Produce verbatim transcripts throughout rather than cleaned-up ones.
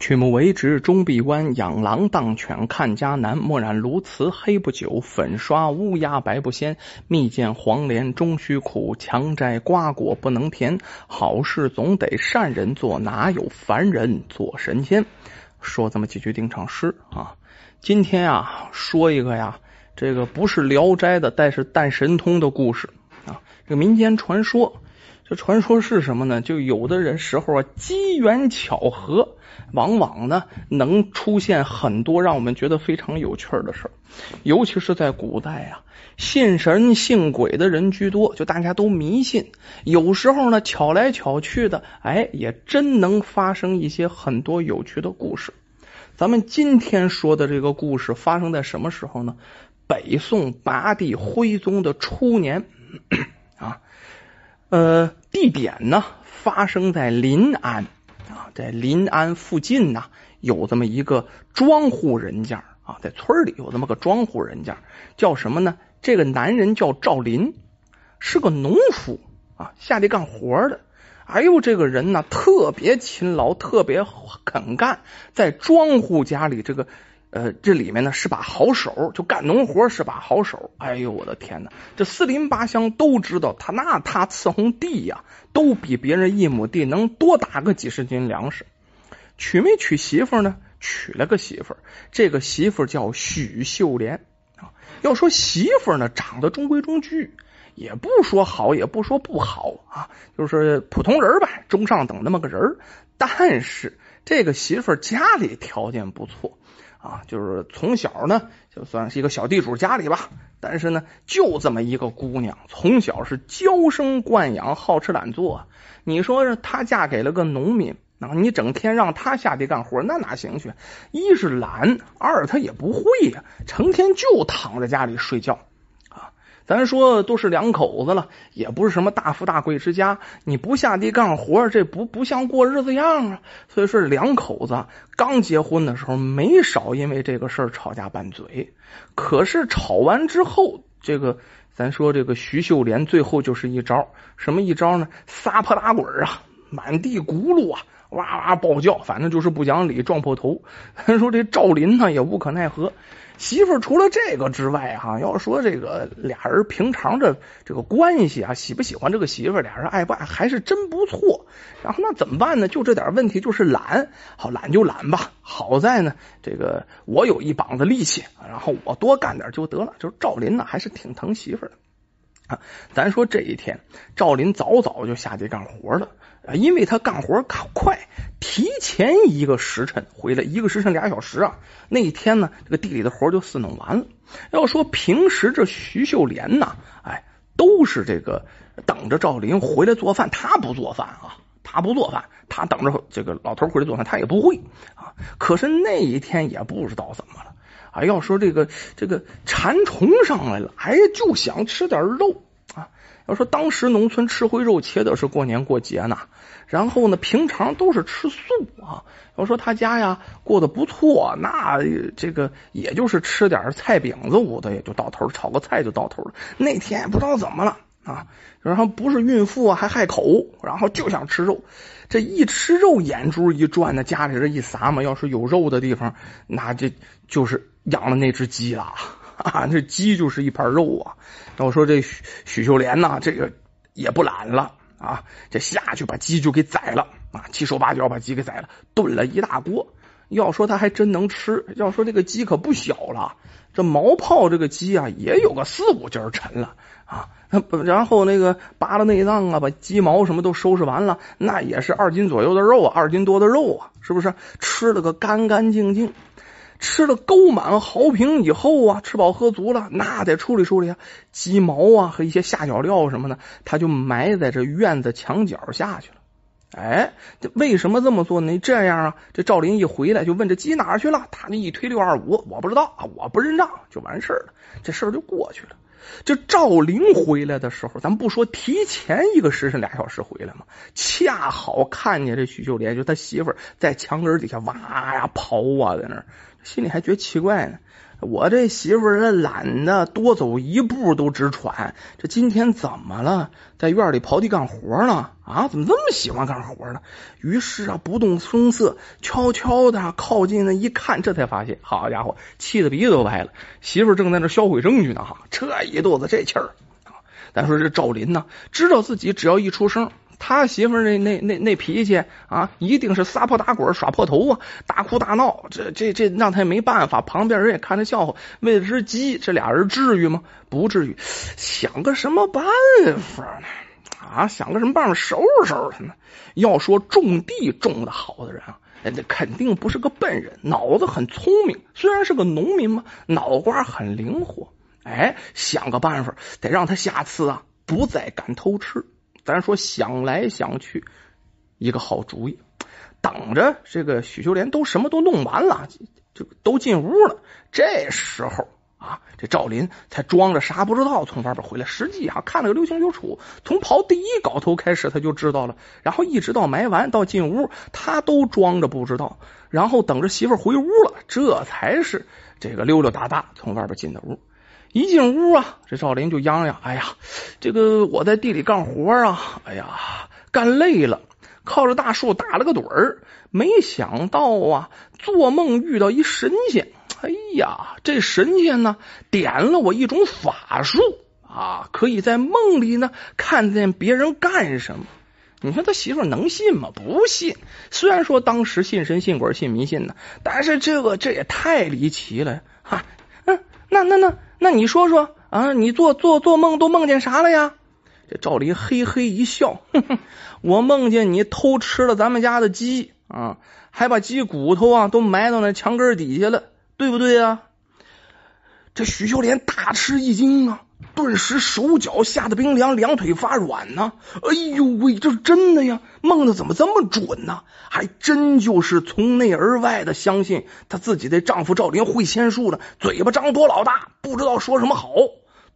曲目为直终必弯，养狼当犬看家难。墨染鸬鹚黑不久，粉刷乌鸦白不鲜。蜜饯黄连终须苦，强摘瓜果不能甜。好事总得善人做，哪有凡人做神仙？说这么几句定场诗啊。今天啊，说一个呀，这个不是《聊斋》的，但是诞神通的故事啊。这个民间传说。这传说是什么呢？就有的人时候啊，机缘巧合，往往呢能出现很多让我们觉得非常有趣的事儿。尤其是在古代啊，信神信鬼的人居多，就大家都迷信。有时候呢，巧来巧去的，哎，也真能发生一些很多有趣的故事。咱们今天说的这个故事发生在什么时候呢？北宋八帝徽宗的初年啊。呃，地点呢发生在临安啊，在临安附近呢有这么一个庄户人家啊，在村里有这么个庄户人家，叫什么呢？这个男人叫赵林，是个农夫啊，下地干活的。哎呦，这个人呢特别勤劳，特别肯干，在庄户家里这个。呃，这里面呢是把好手，就干农活是把好手。哎呦，我的天哪！这四邻八乡都知道他，那他伺候地呀、啊，都比别人一亩地能多打个几十斤粮食。娶没娶媳妇呢？娶了个媳妇，这个媳妇叫许秀莲啊。要说媳妇呢，长得中规中矩，也不说好，也不说不好啊，就是普通人呗，中上等那么个人。但是这个媳妇家里条件不错。啊，就是从小呢，就算是一个小地主家里吧，但是呢，就这么一个姑娘，从小是娇生惯养，好吃懒做。你说她嫁给了个农民，啊，你整天让她下地干活，那哪行去？一是懒，二她也不会呀、啊，成天就躺在家里睡觉。咱说都是两口子了，也不是什么大富大贵之家，你不下地干活，这不不像过日子样啊。所以说两口子刚结婚的时候没少因为这个事儿吵架拌嘴，可是吵完之后，这个咱说这个徐秀莲最后就是一招，什么一招呢？撒泼打滚啊，满地轱辘啊，哇哇暴叫，反正就是不讲理，撞破头。咱说这赵林呢也无可奈何。媳妇除了这个之外哈、啊，要说这个俩人平常的这个关系啊，喜不喜欢这个媳妇，俩人爱不爱还是真不错。然后那怎么办呢？就这点问题，就是懒。好，懒就懒吧。好在呢，这个我有一膀子力气，然后我多干点就得了。就是赵林呢，还是挺疼媳妇的。啊，咱说这一天，赵林早早就下地干活了。因为他干活快，提前一个时辰回来，一个时辰俩小时啊。那一天呢，这个地里的活就四弄完了。要说平时这徐秀莲呢，哎，都是这个等着赵林回来做饭，他不做饭啊，他不做饭，他等着这个老头回来做饭，他也不会啊。可是那一天也不知道怎么了，啊，要说这个这个馋虫上来了，哎，就想吃点肉。要说当时农村吃回肉且得是过年过节呢，然后呢平常都是吃素啊。要说他家呀过得不错，那这个也就是吃点菜饼子捂的也就到头，炒个菜就到头了。那天也不知道怎么了啊，然后不是孕妇啊还害口，然后就想吃肉。这一吃肉眼珠一转呢，家里这一撒嘛，要是有肉的地方，那这就是养了那只鸡了。啊，这鸡就是一盘肉啊！要说这许许秀莲呢、啊，这个也不懒了啊，这下去把鸡就给宰了啊，七手八脚把鸡给宰了，炖了一大锅。要说他还真能吃，要说这个鸡可不小了，这毛泡这个鸡啊也有个四五斤沉了啊。然后那个拔了内脏啊，把鸡毛什么都收拾完了，那也是二斤左右的肉啊，二斤多的肉啊，是不是？吃了个干干净净。吃了勾满豪瓶以后啊，吃饱喝足了，那得处理处理啊，鸡毛啊和一些下脚料什么的，他就埋在这院子墙角下去了。哎，这为什么这么做呢？这样啊，这赵林一回来就问这鸡哪儿去了，他那一推六二五，我不知道啊，我不认账，就完事儿了，这事儿就过去了。这赵林回来的时候，咱不说提前一个时辰俩小时回来嘛，恰好看见这许秀莲，就他媳妇儿在墙根底下哇呀刨啊，在那儿。心里还觉得奇怪呢，我这媳妇儿懒得多走一步都直喘，这今天怎么了？在院里刨地干活呢？啊，怎么这么喜欢干活呢？于是啊，不动声色，悄悄的靠近那一看，这才发现，好家伙，气得鼻子都白了，媳妇儿正在那销毁证据呢，哈，这一肚子这气儿。咱说这赵林呢，知道自己只要一出声，他媳妇那那那那脾气啊，一定是撒泼打滚耍破头啊，大哭大闹，这这这让他也没办法，旁边人也看着笑话。为了只鸡，这俩人至于吗？不至于。想个什么办法呢？啊，想个什么办法收拾收拾他呢？要说种地种的好的人啊，肯定不是个笨人，脑子很聪明。虽然是个农民嘛，脑瓜很灵活。哎，想个办法，得让他下次啊不再敢偷吃。咱说想来想去，一个好主意。等着这个许秀莲都什么都弄完了，就都进屋了。这时候啊，这赵林才装着啥不知道从外边回来，实际啊看了个溜清溜楚。从刨第一镐头开始他就知道了，然后一直到埋完到进屋，他都装着不知道。然后等着媳妇回屋了，这才是这个溜溜达达从外边进的屋。一进屋啊，这赵林就嚷嚷，哎呀，这个我在地里干活啊，哎呀，干累了，靠着大树打了个盹儿，没想到啊，做梦遇到一神仙，哎呀，这神仙呢，点了我一种法术啊，可以在梦里呢，看见别人干什么。你说他媳妇能信吗？不信。虽然说当时信神信鬼信迷信呢，但是这个这也太离奇了哈、啊。嗯，那那那那你说说啊，你做做做梦都梦见啥了呀？这赵林嘿嘿一笑，哼哼，我梦见你偷吃了咱们家的鸡啊，还把鸡骨头啊都埋到那墙根底下了，对不对啊？这许秀莲大吃一惊啊，顿时手脚吓得冰凉，两腿发软呢、啊。哎呦喂，这是真的呀！梦的怎么这么准呢、啊？还真就是从内而外的相信她自己的丈夫赵林会仙术呢，嘴巴张多老大，不知道说什么好。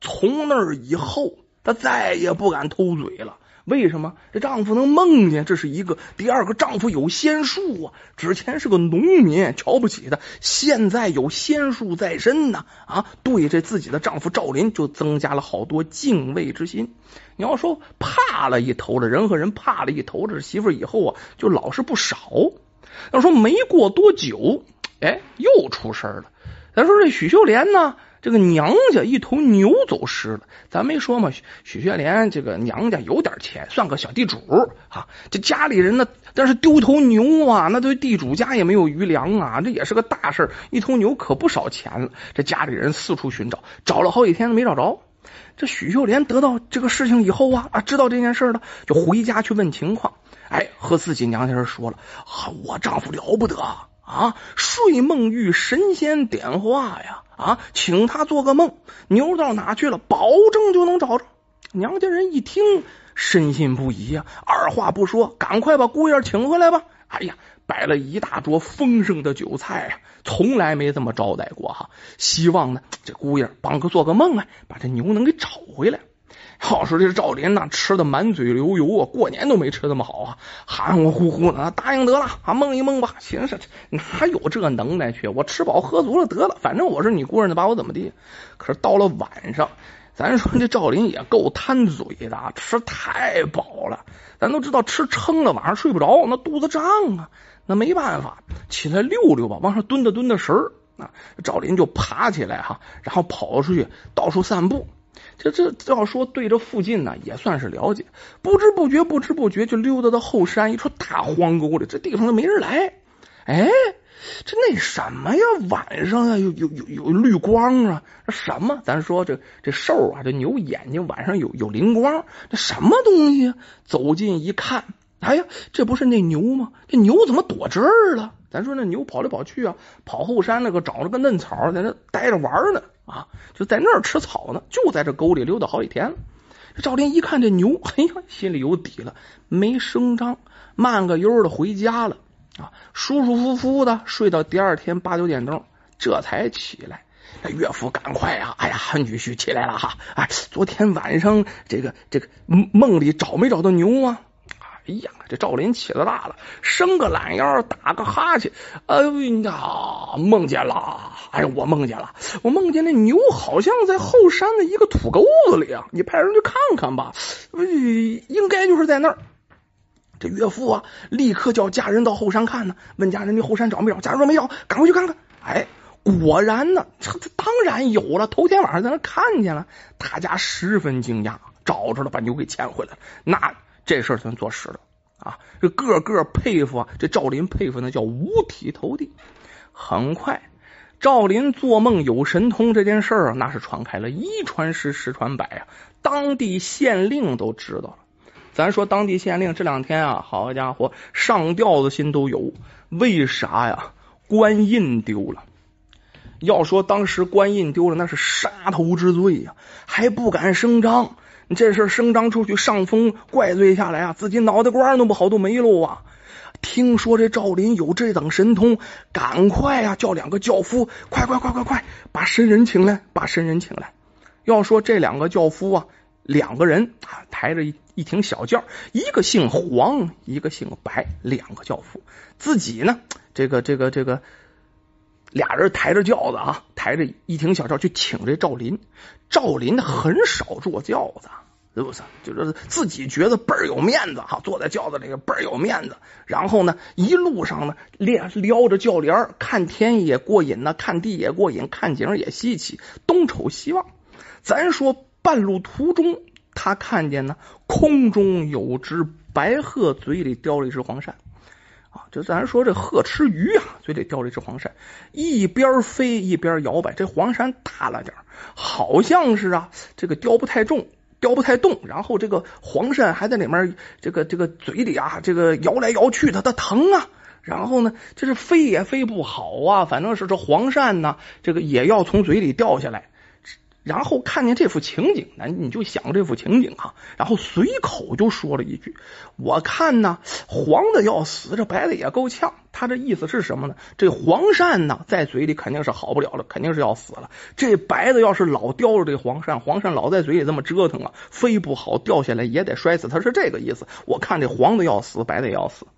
从那以后，她再也不敢偷嘴了。为什么？这丈夫能梦见，这是一个；第二个，丈夫有仙术啊，之前是个农民，瞧不起的，现在有仙术在身呢啊，对这自己的丈夫赵林就增加了好多敬畏之心。你要说怕了一头了，人和人怕了一头了，这媳妇以后啊就老实不少。要说没过多久，哎，又出事了。咱说这许秀莲呢，这个娘家一头牛走失了，咱没说嘛，许秀莲这个娘家有点钱，算个小地主啊。这家里人呢，但是丢头牛啊，那对地主家也没有余粮啊，这也是个大事，一头牛可不少钱了。这家里人四处寻找，找了好几天没找着。这许秀莲得到这个事情以后啊，啊，知道这件事了，就回家去问情况。哎，和自己娘家人说了，啊，我丈夫了不得啊，睡梦遇神仙点化呀。啊，请他做个梦，牛到哪去了，保证就能找着。娘家人一听，深信不疑啊，二话不说，赶快把姑爷请回来吧。哎呀，摆了一大桌丰盛的酒菜啊，从来没这么招待过哈。希望呢，这姑爷帮个做个梦啊，把这牛能给找回来。好说这赵林呐，吃的满嘴流油啊，过年都没吃那么好啊，含糊糊的答应得了啊，梦一梦吧。寻思哪有这能耐去？我吃饱喝足了得了，反正我是你姑娘，把我怎么地？可是到了晚上，咱说这赵林也够贪嘴的，吃太饱了。咱都知道吃撑了晚上睡不着，那肚子胀啊，那没办法，起来溜溜吧，往上蹲着蹲着神儿啊。赵林就爬起来哈、啊，然后跑出去到处散步。这这要说对这附近呢也算是了解，不知不觉不知不觉就溜达到后山一处大荒沟里，这地方都没人来。哎，这那什么呀，晚上啊有有有有绿光啊，这什么？咱说这这兽啊，这牛眼睛晚上有有灵光，这什么东西啊？走近一看，哎呀，这不是那牛吗？这牛怎么躲这儿了？咱说那牛跑来跑去啊，跑后山那个找了个嫩草，在那待着玩呢啊，就在那儿吃草呢，就在这沟里溜达好几天了。这赵林一看这牛，哎呀，心里有底了，没声张，慢个悠的回家了啊，舒舒服服的睡到第二天八九点钟，这才起来。岳父赶快啊，哎呀，女婿起来了哈！哎，昨天晚上这个这个梦里找没找到牛啊？哎呀，这赵林起了大了，伸个懒腰，打个哈欠，哎呀，梦见了！哎呀，我梦见了，我梦见那牛好像在后山的一个土沟子里啊，你派人去看看吧，呃、应该就是在那儿。这岳父啊，立刻叫家人到后山看呢，问家人这后山找没找？家人说没找，赶快去看看。哎。果然呢，这这当然有了。头天晚上在那看见了，大家十分惊讶，找着了，把牛给牵回来了。那这事儿算做实了啊！这个个佩服啊，这赵林佩服那叫五体投地。很快，赵林做梦有神通这件事儿啊，那是传开了，一传十，十传百啊，当地县令都知道了。咱说当地县令这两天啊，好家伙，上吊的心都有。为啥呀？官印丢了。要说当时官印丢了，那是杀头之罪呀、啊，还不敢声张。你这事声张出去，上峰怪罪下来啊，自己脑袋瓜弄不好都没喽啊！听说这赵林有这等神通，赶快啊，叫两个轿夫，快快快快快，把神人请来，把神人请来。要说这两个轿夫啊，两个人啊，抬着一一挺小轿，一个姓黄，一个姓白，两个轿夫自己呢，这个这个这个。俩人抬着轿子啊，抬着一挺小轿去请这赵林。赵林很少坐轿子，是不是？就是自己觉得倍儿有面子哈、啊，坐在轿子里倍儿有面子。然后呢，一路上呢，撩撩着轿帘，看天也过瘾呢、啊，看地也过瘾，看景也稀奇，东瞅西望。咱说半路途中，他看见呢，空中有只白鹤，嘴里叼了一只黄鳝。啊，就咱说这鹤吃鱼啊，嘴里叼了一只黄鳝，一边飞一边摇摆。这黄鳝大了点，好像是啊，这个叼不太重，叼不太动。然后这个黄鳝还在里面，这个这个嘴里啊，这个摇来摇去的，它疼啊。然后呢，这是飞也飞不好啊，反正是这黄鳝呢，这个也要从嘴里掉下来。然后看见这幅情景，那你就想这幅情景啊，然后随口就说了一句：我看呢，黄的要死，这白的也够呛。他这意思是什么呢？这黄鳝呢，在嘴里肯定是好不了了，肯定是要死了。这白的要是老叼着这黄鳝，黄鳝老在嘴里这么折腾啊，飞不好，掉下来也得摔死。他是这个意思。我看这黄的要死，白的也要死。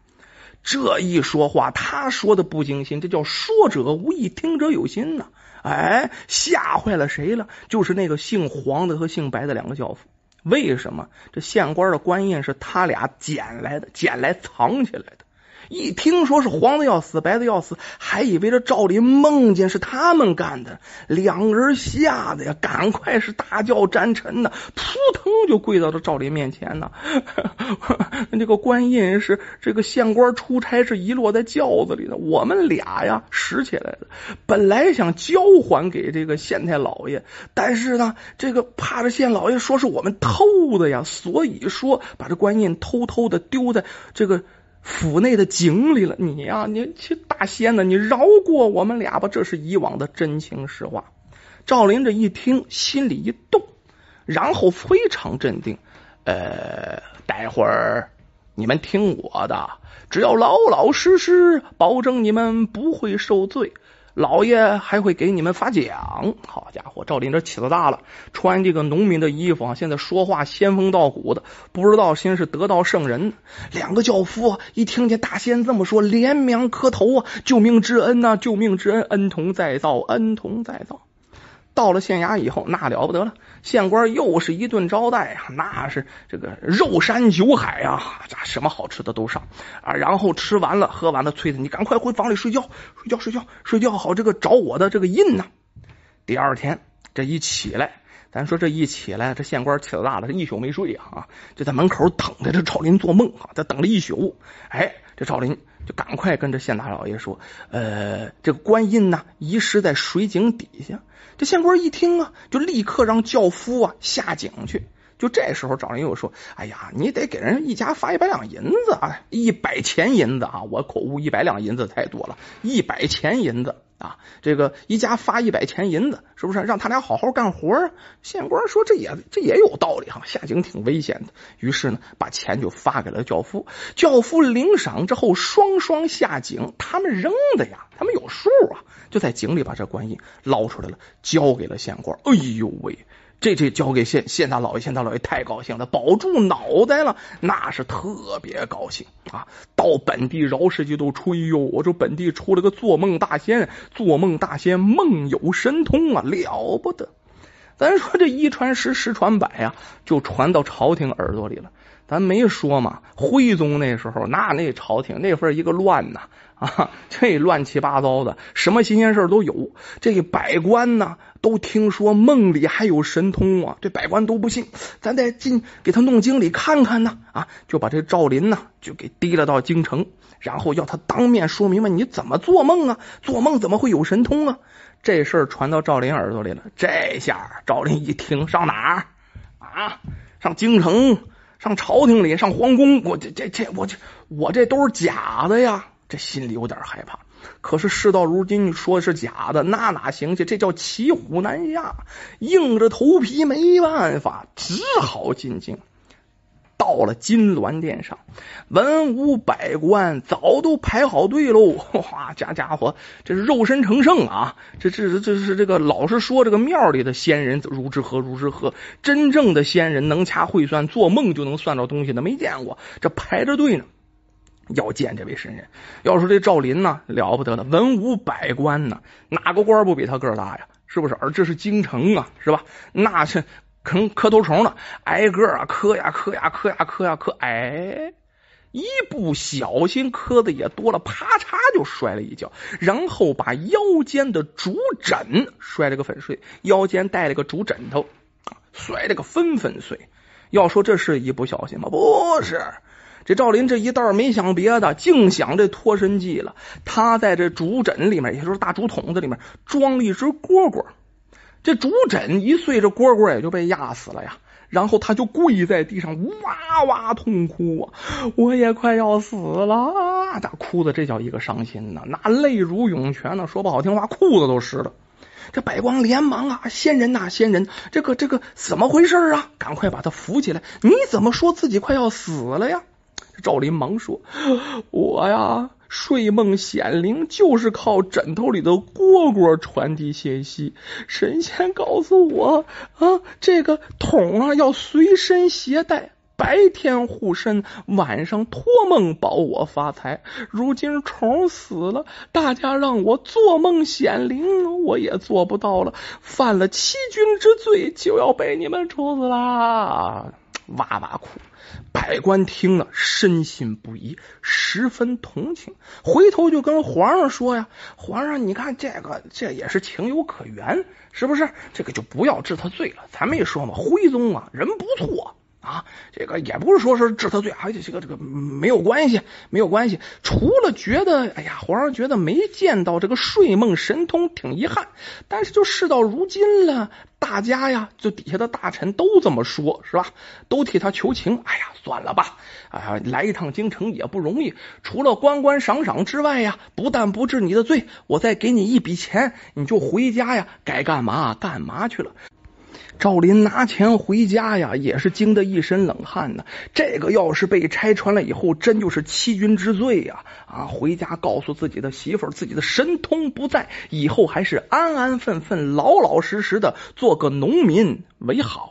这一说话，他说的不精心，这叫说者无意，听者有心呢、啊。哎，吓坏了谁了？就是那个姓黄的和姓白的两个轿夫。为什么？这县官的官印是他俩捡来的，捡来藏起来的。一听说是黄的要死，白的要死，还以为这赵林梦见是他们干的。两人吓得呀，赶快是大叫沾尘呢，扑腾就跪到这赵林面前呢。这个官印是这个县官出差是遗落在轿子里的，我们俩呀拾起来的，本来想交还给这个县太老爷，但是呢，这个怕这县老爷说是我们偷的呀，所以说把这官印偷偷的丢在这个府内的井里了。你呀、啊，你去大仙呢，你饶过我们俩吧，这是以往的真情实话。赵林这一听，心里一动，然后非常镇定。呃，待会儿你们听我的，只要老老实实，保证你们不会受罪。老爷还会给你们发奖。好家伙，赵林这起子大了，穿这个农民的衣服啊，现在说话仙风道骨的，不知道先是得道圣人。两个轿夫啊，一听见大仙这么说，连忙磕头啊，救命之恩呐、啊，救命之恩，恩同再造，恩同再造。到了县衙以后，那了不得了，县官又是一顿招待啊，那是这个肉山酒海啊，这什么好吃的都上啊。然后吃完了喝完了，催着你赶快回房里睡觉，睡觉睡觉睡觉好，这个找我的这个印呢、啊。第二天这一起来，咱说这一起来，这县官起了大了，一宿没睡啊，就在门口等着这赵林做梦啊，他等了一宿。哎，这赵林就赶快跟这县大老爷说，呃，这个官印呢、啊、遗失在水井底下。这县官一听啊，就立刻让轿夫啊下井去。就这时候赵林又说，哎呀，你得给人一家发一百两银子啊，一百钱银子啊，我口误，一百两银子太多了，一百钱银子啊，这个一家发一百钱银子，是不是让他俩好好干活啊？县官说这也这也有道理哈、啊，下井挺危险的。于是呢，把钱就发给了轿夫。轿夫领赏之后，双双下井。他们扔的呀，他们有数啊，就在井里把这官印捞出来了，交给了县官。哎呦喂，这这交给县县大老爷，县大老爷太高兴了，保住脑袋了，那是特别高兴啊！到本地饶世界都吹哟，我说本地出了个做梦大仙，做梦大仙梦有神通啊，了不得！咱说这一传十，十传百啊，就传到朝廷耳朵里了。咱没说嘛，徽宗那时候那那朝廷那份一个乱呐啊，这乱七八糟的，什么新鲜事都有。这百官呢都听说梦里还有神通啊，这百官都不信，咱再进给他弄京里看看呢啊，就把这赵林呢就给提了到京城，然后要他当面说明白你怎么做梦啊，做梦怎么会有神通啊？这事儿传到赵林耳朵里了，这下赵林一听，上哪儿啊？上京城。上朝廷里，上皇宫，我这这这，我这我这都是假的呀！这心里有点害怕。可是事到如今，你说是假的，那哪行去？这叫骑虎难下，硬着头皮没办法，只好进京。到了金銮殿上，文武百官早都排好队喽！哇，家家伙，这是肉身成圣啊！这这这是这个老是说这个庙里的仙人如之何如之何，真正的仙人能掐会算，做梦就能算到东西的没见过，这排着队呢。要见这位神人，要说这赵林呢，了不得了，文武百官呢，哪个官不比他个儿大呀？是不是？而这是京城啊，是吧？那是。跟磕头虫了，挨个啊磕呀磕呀磕呀磕呀磕，哎，一不小心磕的也多了，啪嚓就摔了一跤，然后把腰间的竹枕摔了个粉碎，腰间带了个竹枕头，摔了个纷纷碎。要说这是一不小心吗？不是。这赵林这一道没想别的，净想这脱身计了。他在这竹枕里面，也就是大竹筒子里面装了一只蝈蝈。这竹枕一碎，这蝈蝈也就被压死了呀。然后他就跪在地上，哇哇痛哭啊！我也快要死了，咋哭的这叫一个伤心呢？那泪如涌泉呢，说不好听话，裤子都湿了。这百官连忙啊，仙人呐、啊，仙人，这个这个怎么回事啊？赶快把他扶起来！你怎么说自己快要死了呀？赵林忙说：“我呀。”睡梦显灵就是靠枕头里的蝈蝈传递信息，神仙告诉我啊，这个桶啊要随身携带，白天护身，晚上托梦保我发财。如今虫死了，大家让我做梦显灵，我也做不到了，犯了欺君之罪，就要被你们处死啦！哇哇哭，百官听了深信不疑，十分同情，回头就跟皇上说呀，皇上你看这个这也是情有可原，是不是？这个就不要治他罪了。咱们也说嘛，徽宗啊人不错啊，这个也不是说是治他罪，还、啊、这个这个没有关系，没有关系。除了觉得哎呀，皇上觉得没见到这个睡梦神通挺遗憾，但是就事到如今了，大家呀，就底下的大臣都这么说，是吧？都替他求情。哎呀，算了吧，啊，来一趟京城也不容易。除了官官赏赏之外呀，不但不治你的罪，我再给你一笔钱，你就回家呀，该干嘛干嘛去了。赵林拿钱回家呀，也是惊得一身冷汗呢。这个要是被拆穿了以后，真就是欺君之罪呀！啊，回家告诉自己的媳妇儿，自己的神通不在，以后还是安安分分、老老实实的做个农民为好。